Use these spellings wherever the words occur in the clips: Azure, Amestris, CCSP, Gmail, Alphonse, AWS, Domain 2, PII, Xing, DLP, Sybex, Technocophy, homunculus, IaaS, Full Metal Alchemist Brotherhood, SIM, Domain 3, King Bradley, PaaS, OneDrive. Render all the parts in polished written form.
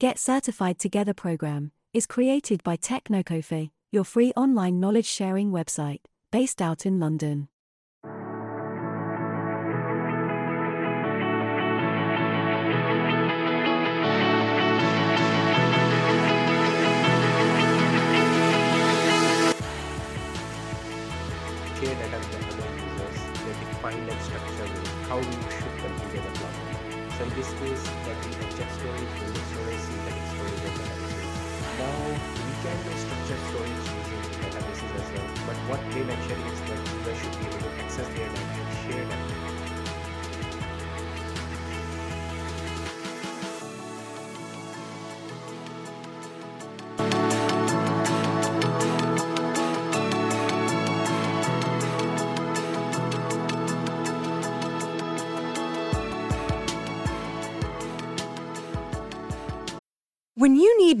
Get Certified Together program is created by Technocophy, your free online knowledge sharing website, based out in London. Share data with other users, they define that structure with how we should configure the platform. So in this case, that we object storage, unit storage, synthetic storage, and analysis. Now, we can do structured storage using databases as well, but what they mention is that users should be able to access their data and share them. When you need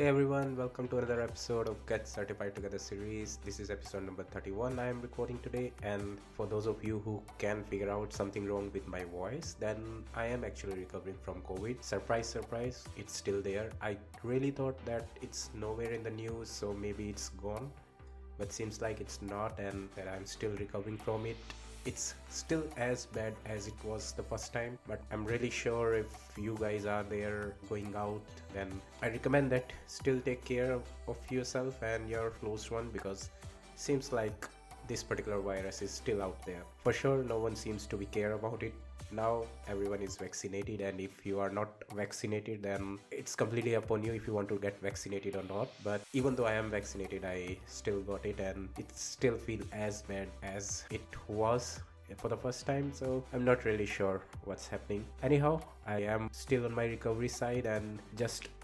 Hey everyone, welcome to another episode of Get Certified Together series. This is episode number 31 I am recording today, and for those of you who can figure out something wrong with my voice, then I am actually recovering from COVID. Surprise, surprise, it's still there. I really thought that it's nowhere in the news, so maybe it's gone, but seems like it's not, and that I'm still recovering from it. It's still as bad as it was the first time, but I'm really sure if you guys are there going out, then I recommend that still take care of yourself and your close one, because it seems like this particular virus is still out there. For sure, no one seems to be care about it. Now everyone is vaccinated, and if you are not vaccinated, then it's completely upon you if you want to get vaccinated or not. But even though I am vaccinated, I still got it, and it still feels as bad as it was for the first time, so I'm not really sure what's happening. Anyhow, I am still on my recovery side, and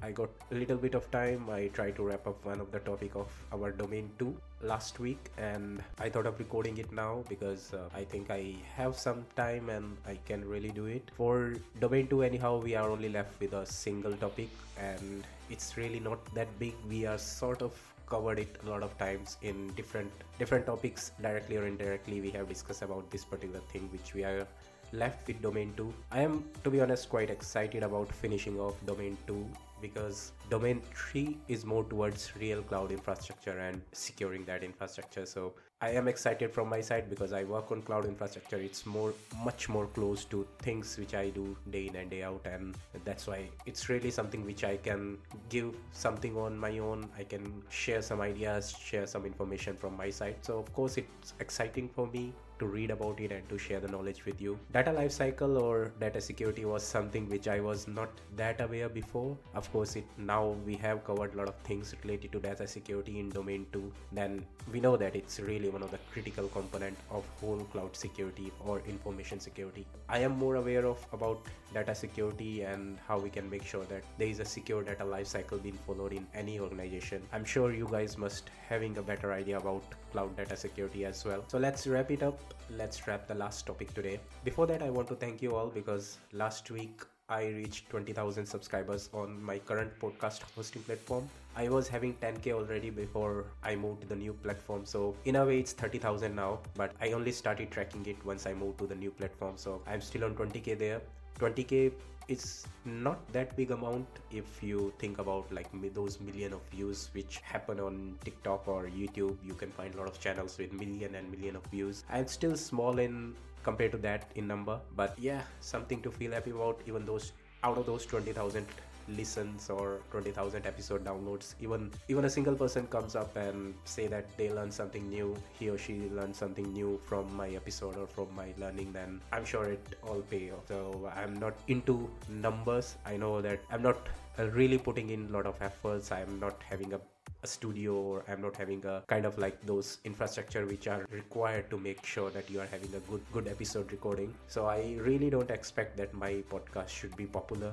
I got a little bit of time. I tried to wrap up one of the topic of our Domain 2 last week, and I thought of recording it now because I think I have some time and I can really do it. For Domain 2 anyhow, we are only left with a single topic, and it's really not that big. We are sort of covered it a lot of times in different topics, directly or indirectly. We have discussed about this particular thing, which we are left with Domain 2. I am, to be honest, quite excited about finishing off Domain 2, because Domain 3 is more towards real cloud infrastructure and securing that infrastructure. So I am excited from my side because I work on cloud infrastructure. It's much more close to things which I do day in and day out, and that's why it's really something which I can give something on my own. I can share some ideas, share some information from my side. So of course it's exciting for me to read about it and to share the knowledge with you. Data lifecycle or data security was something which I was not that aware before. Of course, now we have covered a lot of things related to data security in Domain 2. Then we know that it's really one of the critical component of whole cloud security or information security. I am more aware of about data security and how we can make sure that there is a secure data lifecycle being followed in any organization. I'm sure you guys must having a better idea about cloud data security as well. So let's wrap it up. Let's wrap the last topic today. Before that, I want to thank you all, because last week I reached 20,000 subscribers on my current podcast hosting platform. I was having 10k already before I moved to the new platform, so in a way it's 30,000 now, but I only started tracking it once I moved to the new platform, so I'm still on 20k there. 20K is not that big amount if you think about like those million of views which happen on TikTok or YouTube. You can find a lot of channels with million and million of views. I'm still small in compared to that in number, but yeah, something to feel happy about. Even those out of those 20,000 listens or 20,000 episode downloads, even a single person comes up and say that they learned something new, he or she learned something new from my episode or from my learning, then I'm sure it all pay off. So I'm not into numbers. I know that I'm not really putting in a lot of efforts. I'm not having a studio, or I'm not having a kind of like those infrastructure which are required to make sure that you are having a good episode recording. So I really don't expect that my podcast should be popular.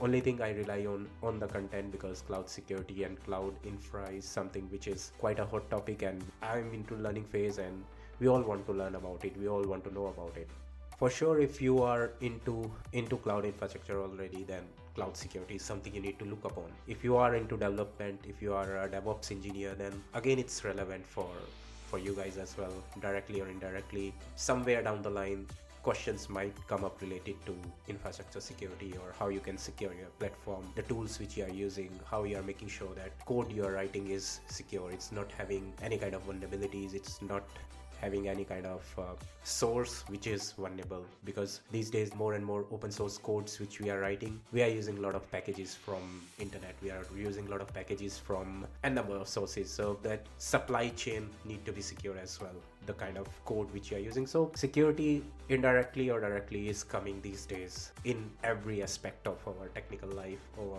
Only thing I rely on the content, because cloud security and cloud infra is something which is quite a hot topic, and I'm into learning phase and we all want to learn about it. We all want to know about it. For sure, if you are into cloud infrastructure already, then cloud security is something you need to look upon. If you are into development, if you are a DevOps engineer, then again, it's relevant for you guys as well, directly or indirectly. Somewhere down the line, questions might come up related to infrastructure security, or how you can secure your platform, the tools which you are using, how you are making sure that code you are writing is secure. It's not having any kind of vulnerabilities. It's not having any kind of source which is vulnerable, because these days more and more open source codes which we are writing, we are using a lot of packages from internet, we are using a lot of packages from a number of sources, so that supply chain need to be secure as well, the kind of code which you are using. So security indirectly or directly is coming these days in every aspect of our technical life or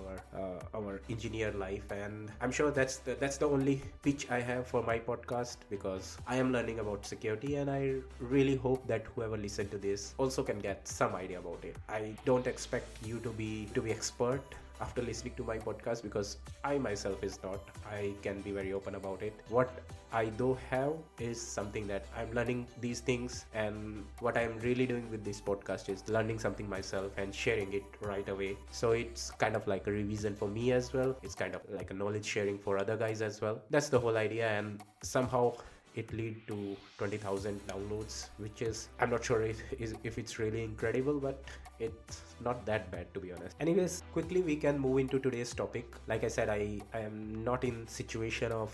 our engineer life, and I'm sure that's the only pitch I have for my podcast, because I am learning about security, and I really hope that whoever listened to this also can get some idea about it. I don't expect you to be expert after listening to my podcast, because I myself is not. I can be very open about it. What I do have is something that I'm learning these things, and what I'm really doing with this podcast is learning something myself and sharing it right away. So it's kind of like a revision for me as well. It's kind of like a knowledge sharing for other guys as well. That's the whole idea, and somehow it lead to 20,000 downloads, which is, I'm not sure if it's really incredible, but it's not that bad, to be honest. Anyways, quickly we can move into today's topic. Like I said, I am not in situation of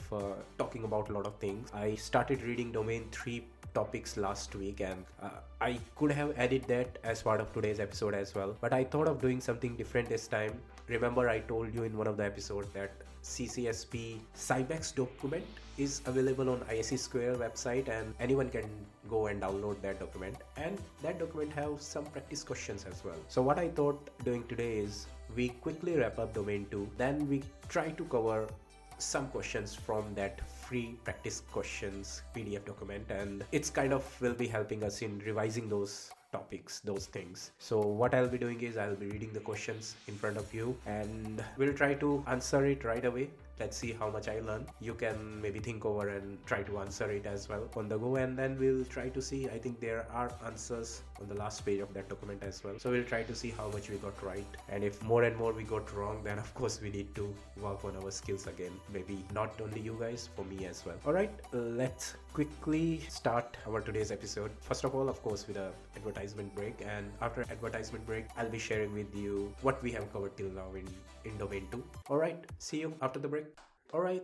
talking about a lot of things. I started reading Domain 3 topics last week, and I could have added that as part of today's episode as well, but I thought of doing something different this time. Remember, I told you in one of the episodes that CCSP Sybex document is available on IaaS Squared website, and anyone can go and download that document, and that document have some practice questions as well. So what I thought doing today is we quickly wrap up Domain 2, then we try to cover some questions from that free practice questions PDF document, and it's kind of will be helping us in revising those topics, those things. So what I'll be doing is I'll be reading the questions in front of you, and we'll try to answer it right away. Let's see how much I learn. You can maybe think over and try to answer it as well on the go, and then we'll try to see. I think there are answers on the last page of that document as well. So we'll try to see how much we got right, and if more and more we got wrong, then of course we need to work on our skills again. Maybe not only you guys, for me as well. All right, let's quickly start our today's episode. First of all, of course, with an advertisement break, and after advertisement break, I'll be sharing with you what we have covered till now in Domain 2. All right, see you after the break. All right.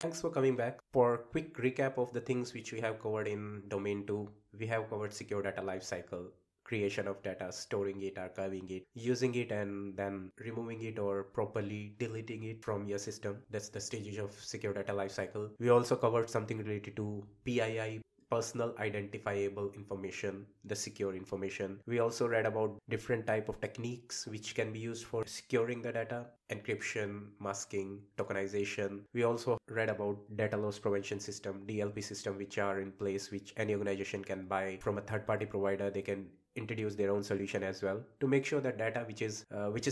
Thanks for coming back. For a quick recap of the things which we have covered in Domain 2, we have covered secure data lifecycle, creation of data, storing it, archiving it, using it, and then removing it or properly deleting it from your system. That's the stages of secure data lifecycle. We also covered something related to PII, personal identifiable information, the secure information. We also read about different type of techniques which can be used for securing the data, encryption, masking, tokenization. We also read about data loss prevention system, DLP system, which are in place, which any organization can buy from a third party provider. They can introduce their own solution as well to make sure that data which is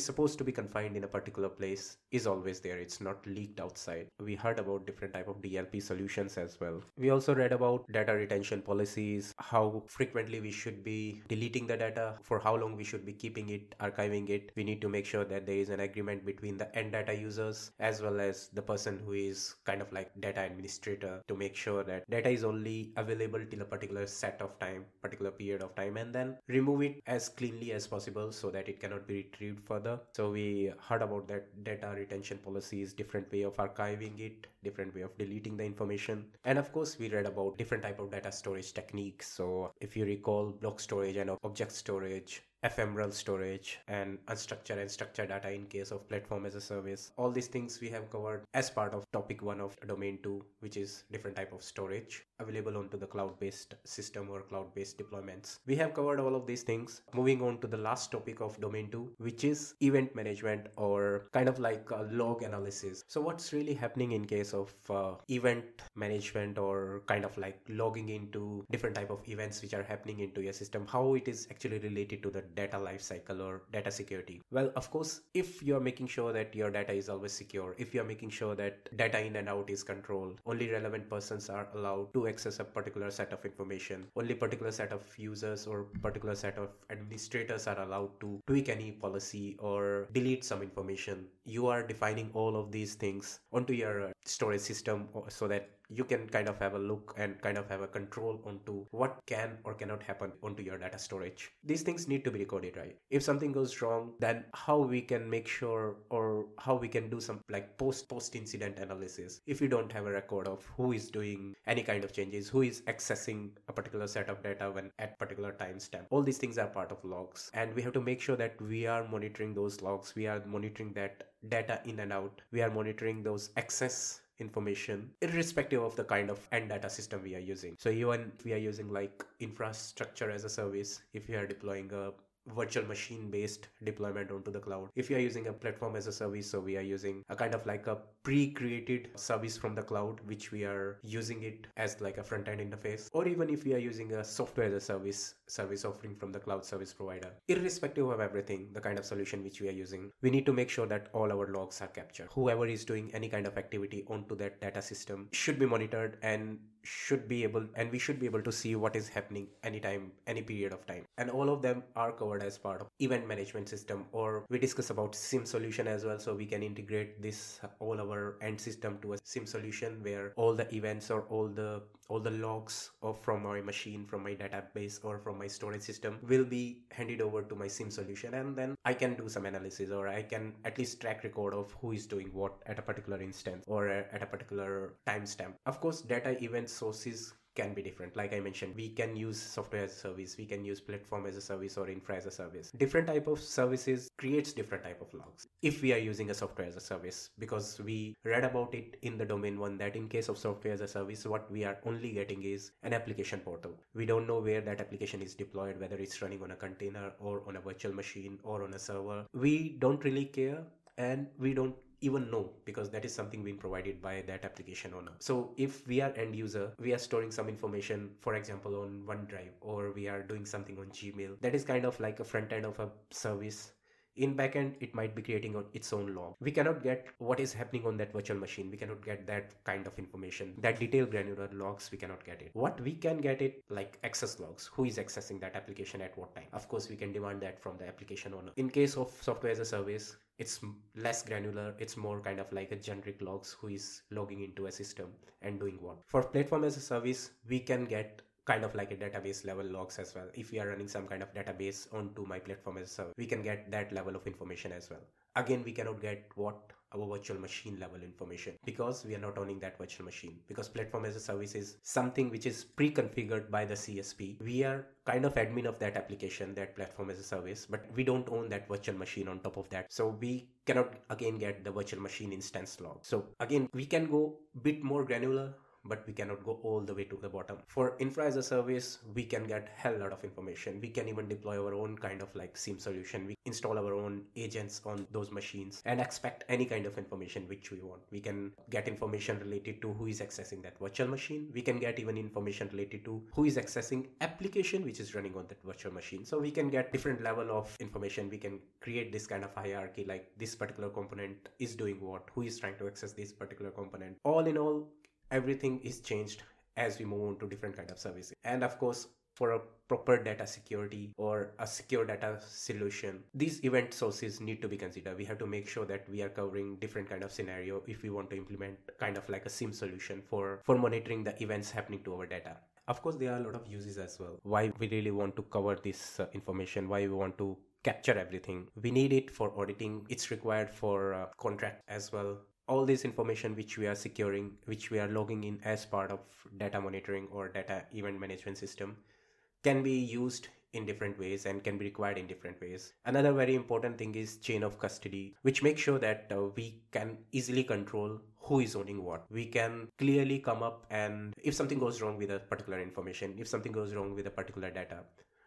supposed to be confined in a particular place is always there. It's not leaked outside. We heard about different type of DLP solutions as well. We also read about data retention policies, how frequently we should be deleting the data, for how long we should be keeping it, archiving it. We need to make sure that there is an agreement between the end data users as well as the person who is kind of like data administrator to make sure that data is only available till a particular set of time, particular period of time, and then remove it as cleanly as possible so that it cannot be retrieved further. So we heard about that data retention policies, different way of archiving it, different way of deleting the information. And of course, we read about different type of data storage techniques. So if you recall, block storage and object storage, ephemeral storage, and unstructured and structured data in case of platform as a service. All these things we have covered as part of topic 1 of Domain 2, which is different type of storage available onto the cloud-based system or cloud-based deployments. We have covered all of these things. Moving on to the last topic of Domain 2, which is event management, or kind of like a log analysis. So what's really happening in case of event management, or kind of like logging into different type of events which are happening into your system, how it is actually related to the data lifecycle or data security? Well, of course, if you're making sure that your data is always secure, if you're making sure that data in and out is controlled, only relevant persons are allowed to access a particular set of information, only particular set of users or particular set of administrators are allowed to tweak any policy or delete some information, you are defining all of these things onto your storage system so that you can kind of have a look and kind of have a control onto what can or cannot happen onto your data storage. These things need to be recorded, right? If something goes wrong, then how we can make sure, or how we can do some like post-incident analysis. If you don't have a record of who is doing any kind of changes, who is accessing a particular set of data when at particular timestamp, all these things are part of logs. And we have to make sure that we are monitoring those logs. We are monitoring that data in and out. We are monitoring those access information irrespective of the kind of end data system we are using. So even if we are using like infrastructure as a service, if you are deploying a virtual machine based deployment onto the cloud, if you are using a platform as a service, so we are using a kind of like a pre-created service from the cloud which we are using it as like a front-end interface, or even if we are using a software as a service offering from the cloud service provider, irrespective of everything, the kind of solution which we are using, we need to make sure that all our logs are captured. Whoever is doing any kind of activity onto that data system should be monitored, and we should be able to see what is happening anytime, any period of time. And all of them are covered as part of event management system, or we discuss about SIM solution as well. So we can integrate this, all our end system, to a SIM solution where all the events or all the logs from my machine, from my database, or from my storage system will be handed over to my SIM solution, and then I can do some analysis, or I can at least track record of who is doing what at a particular instance or at a particular timestamp. Of course, data event sources can be different. Like I mentioned, we can use software as a service, we can use platform as a service or infra as a service. Different type of services creates different type of logs. If we are using a software as a service, because we read about it in the domain one that in case of software as a service, what we are only getting is an application portal. We don't know where that application is deployed, whether it's running on a container or on a virtual machine or on a server. We don't really care, and we don't even know, because that is something being provided by that application owner. So if we are end user, we are storing some information, for example, on OneDrive, or we are doing something on Gmail. That is kind of like a front end of a service. In backend, it might be creating its own log. We cannot get what is happening on that virtual machine. We cannot get that kind of information. That detailed granular logs, we cannot get it. What we can get it, like access logs, who is accessing that application at what time. Of course, we can demand that from the application owner. In case of software as a service, it's less granular. It's more kind of like a generic logs, who is logging into a system and doing what. For platform as a service, we can get kind of like a database level logs as well. If we are running some kind of database onto my platform as a service, we can get that level of information as well. Again, we cannot get what our virtual machine level information, because we are not owning that virtual machine, because platform as a service is something which is pre-configured by the CSP. We are kind of admin of that application, that platform as a service, but we don't own that virtual machine on top of that. So we cannot again get the virtual machine instance log. So again, we can go a bit more granular, but we cannot go all the way to the bottom. For infra as a service, we can get hell lot of information. We can even deploy our own kind of like SIM solution. We install our own agents on those machines and expect any kind of information which we want. We can get information related to who is accessing that virtual machine. We can get even information related to who is accessing application which is running on that virtual machine. So we can get different level of information. We can create this kind of hierarchy, like this particular component is doing what, who is trying to access this particular component. All in all, everything is changed as we move on to different kind of services. And of course, for a proper data security or a secure data solution, these event sources need to be considered. We have to make sure that we are covering different kind of scenario if we want to implement kind of like a SIM solution for monitoring the events happening to our data. Of course, there are a lot of uses as well. Why we really want to cover this information, why we want to capture everything. We need it for auditing. It's required for contract as well. All this information which we are securing, which we are logging in as part of data monitoring or data event management system, can be used in different ways and can be required in different ways. Another very important thing is chain of custody, which makes sure that we can easily control who is owning what. We can clearly come up, and if something goes wrong with a particular information, if something goes wrong with a particular data,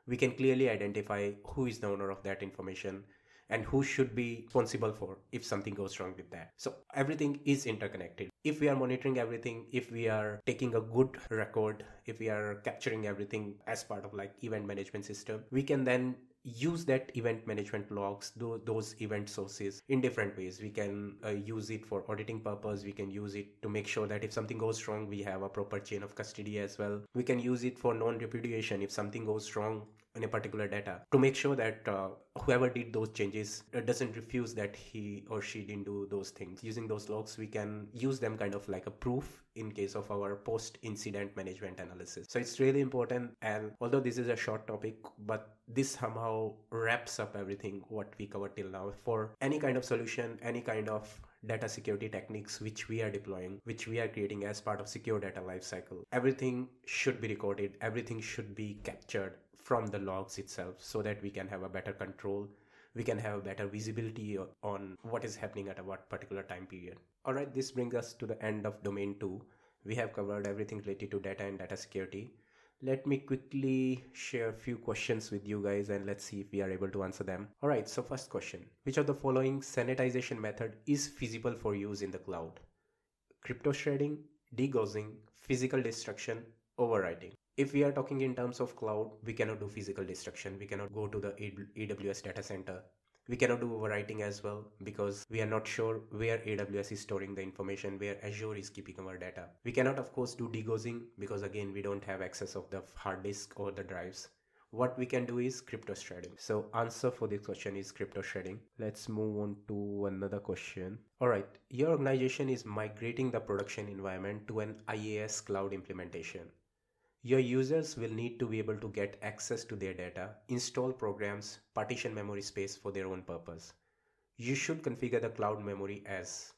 we can clearly identify who is the owner of that information and who should be responsible for if something goes wrong with that. So everything is interconnected. If we are monitoring everything, if we are taking a good record, if we are capturing everything as part of like event management system, we can then use that event management logs, those event sources in different ways. We can use it for auditing purpose. We can use it to make sure that if something goes wrong, we have a proper chain of custody as well. We can use it for non-repudiation if something goes wrong in a particular data, to make sure that whoever did those changes doesn't refuse that he or she didn't do those things. Using those logs, we can use them kind of like a proof in case of our post-incident management analysis. So it's really important, and although this is a short topic, but this somehow wraps up everything what we covered till now. For any kind of solution, any kind of data security techniques which we are deploying, which we are creating as part of secure data lifecycle, everything should be recorded, everything should be captured from the logs itself, so that we can have a better control, we can have a better visibility on what is happening at what particular time period. All right, this brings us to the end of Domain 2. We have covered everything related to data and data security. Let me quickly share a few questions with you guys, and let's see if we are able to answer them. All right, so first question. Which of the following sanitization method is feasible for use in the cloud? Crypto shredding, degaussing, physical destruction, overwriting. If we are talking in terms of cloud, we cannot do physical destruction. We cannot go to the AWS data center. We cannot do overwriting as well, because we are not sure where AWS is storing the information, where Azure is keeping our data. We cannot, of course, do degaussing, because again, we don't have access of the hard disk or the drives. What we can do is crypto shredding. So answer for this question is crypto shredding. Let's move on to another question. All right. Your organization is migrating the production environment to an IaaS cloud implementation. Your users will need to be able to get access to their data, install programs, partition memory space for their own purpose. You should configure the cloud memory as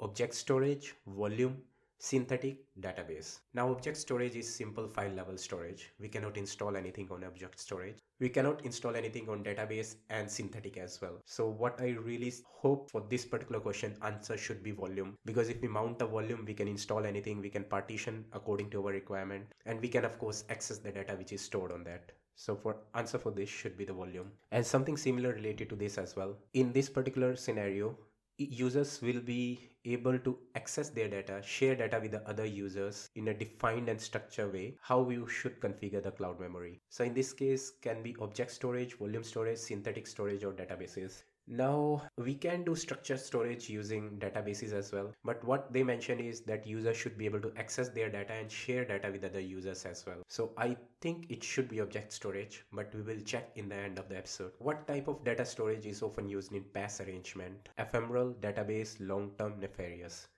object storage, volume, Synthetic database. Now object storage is simple file level storage. We cannot install anything on object storage. We cannot install anything on database and synthetic as well. So what I really hope for this particular question answer should be volume, because if we mount the volume, we can install anything, we can partition according to our requirement, and we can of course access the data which is stored on that. So for answer for this should be the volume. And something similar related to this as well. In this particular scenario, users will be able to access their data, share data with the other users in a defined and structured way, how you should configure the cloud memory. So in this case can be object storage, volume storage, synthetic storage, or databases. Now we can do structured storage using databases as well, but what they mention is that users should be able to access their data and share data with other users as well. So I think it should be object storage, but we will check in the end of the episode. What type of data storage is often used in PaaS arrangement? Ephemeral, database, long-term, nefarious.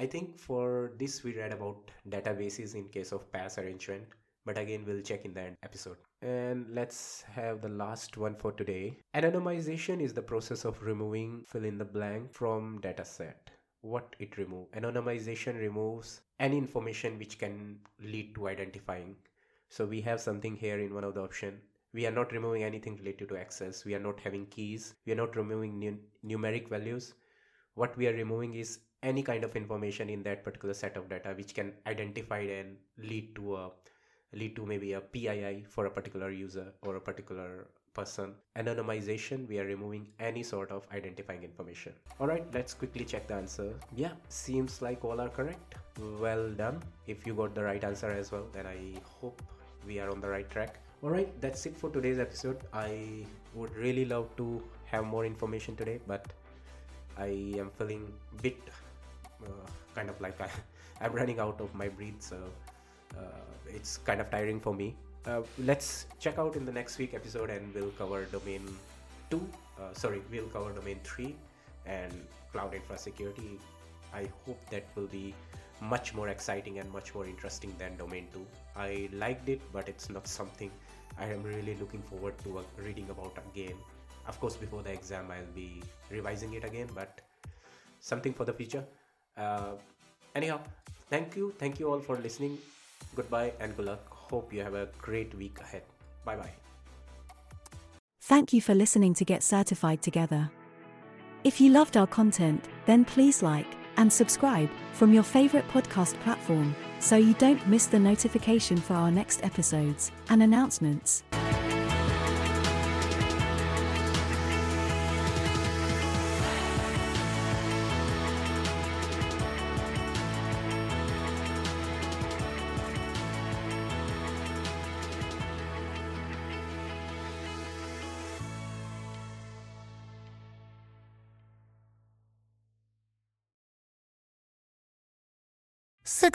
I think for this we read about databases in case of PaaS arrangement, but again we'll check in the end episode. And let's have the last one for today. Anonymization is the process of removing fill in the blank from dataset. What it removes? Anonymization removes any information which can lead to identifying. So we have something here in one of the options. We are not removing anything related to access. We are not having keys. We are not removing numeric values. What we are removing is any kind of information in that particular set of data which can identify and lead to maybe a PII for a particular user or a particular person. Anonymization, we are removing any sort of identifying information. All right, let's quickly check the answer. Yeah, seems like all are correct. Well done. If you got the right answer as well, then I hope we are on the right track. All right, that's it for today's episode. I would really love to have more information today, but I am feeling a bit kind of like I'm running out of my breath, so it's kind of tiring for me. Let's check out in the next week episode, and we'll cover domain 3 and cloud infra security. I hope that will be much more exciting and much more interesting than domain 2. I liked it, but it's not something I am really looking forward to reading about again. Of course, before the exam I'll be revising it again, but something for the future. Anyhow, thank you all for listening. Goodbye and good luck. Hope you have a great week ahead. Bye-bye. Thank you for listening to Get Certified Together. If you loved our content, then please like and subscribe from your favorite podcast platform so you don't miss the notification for our next episodes and announcements. Sick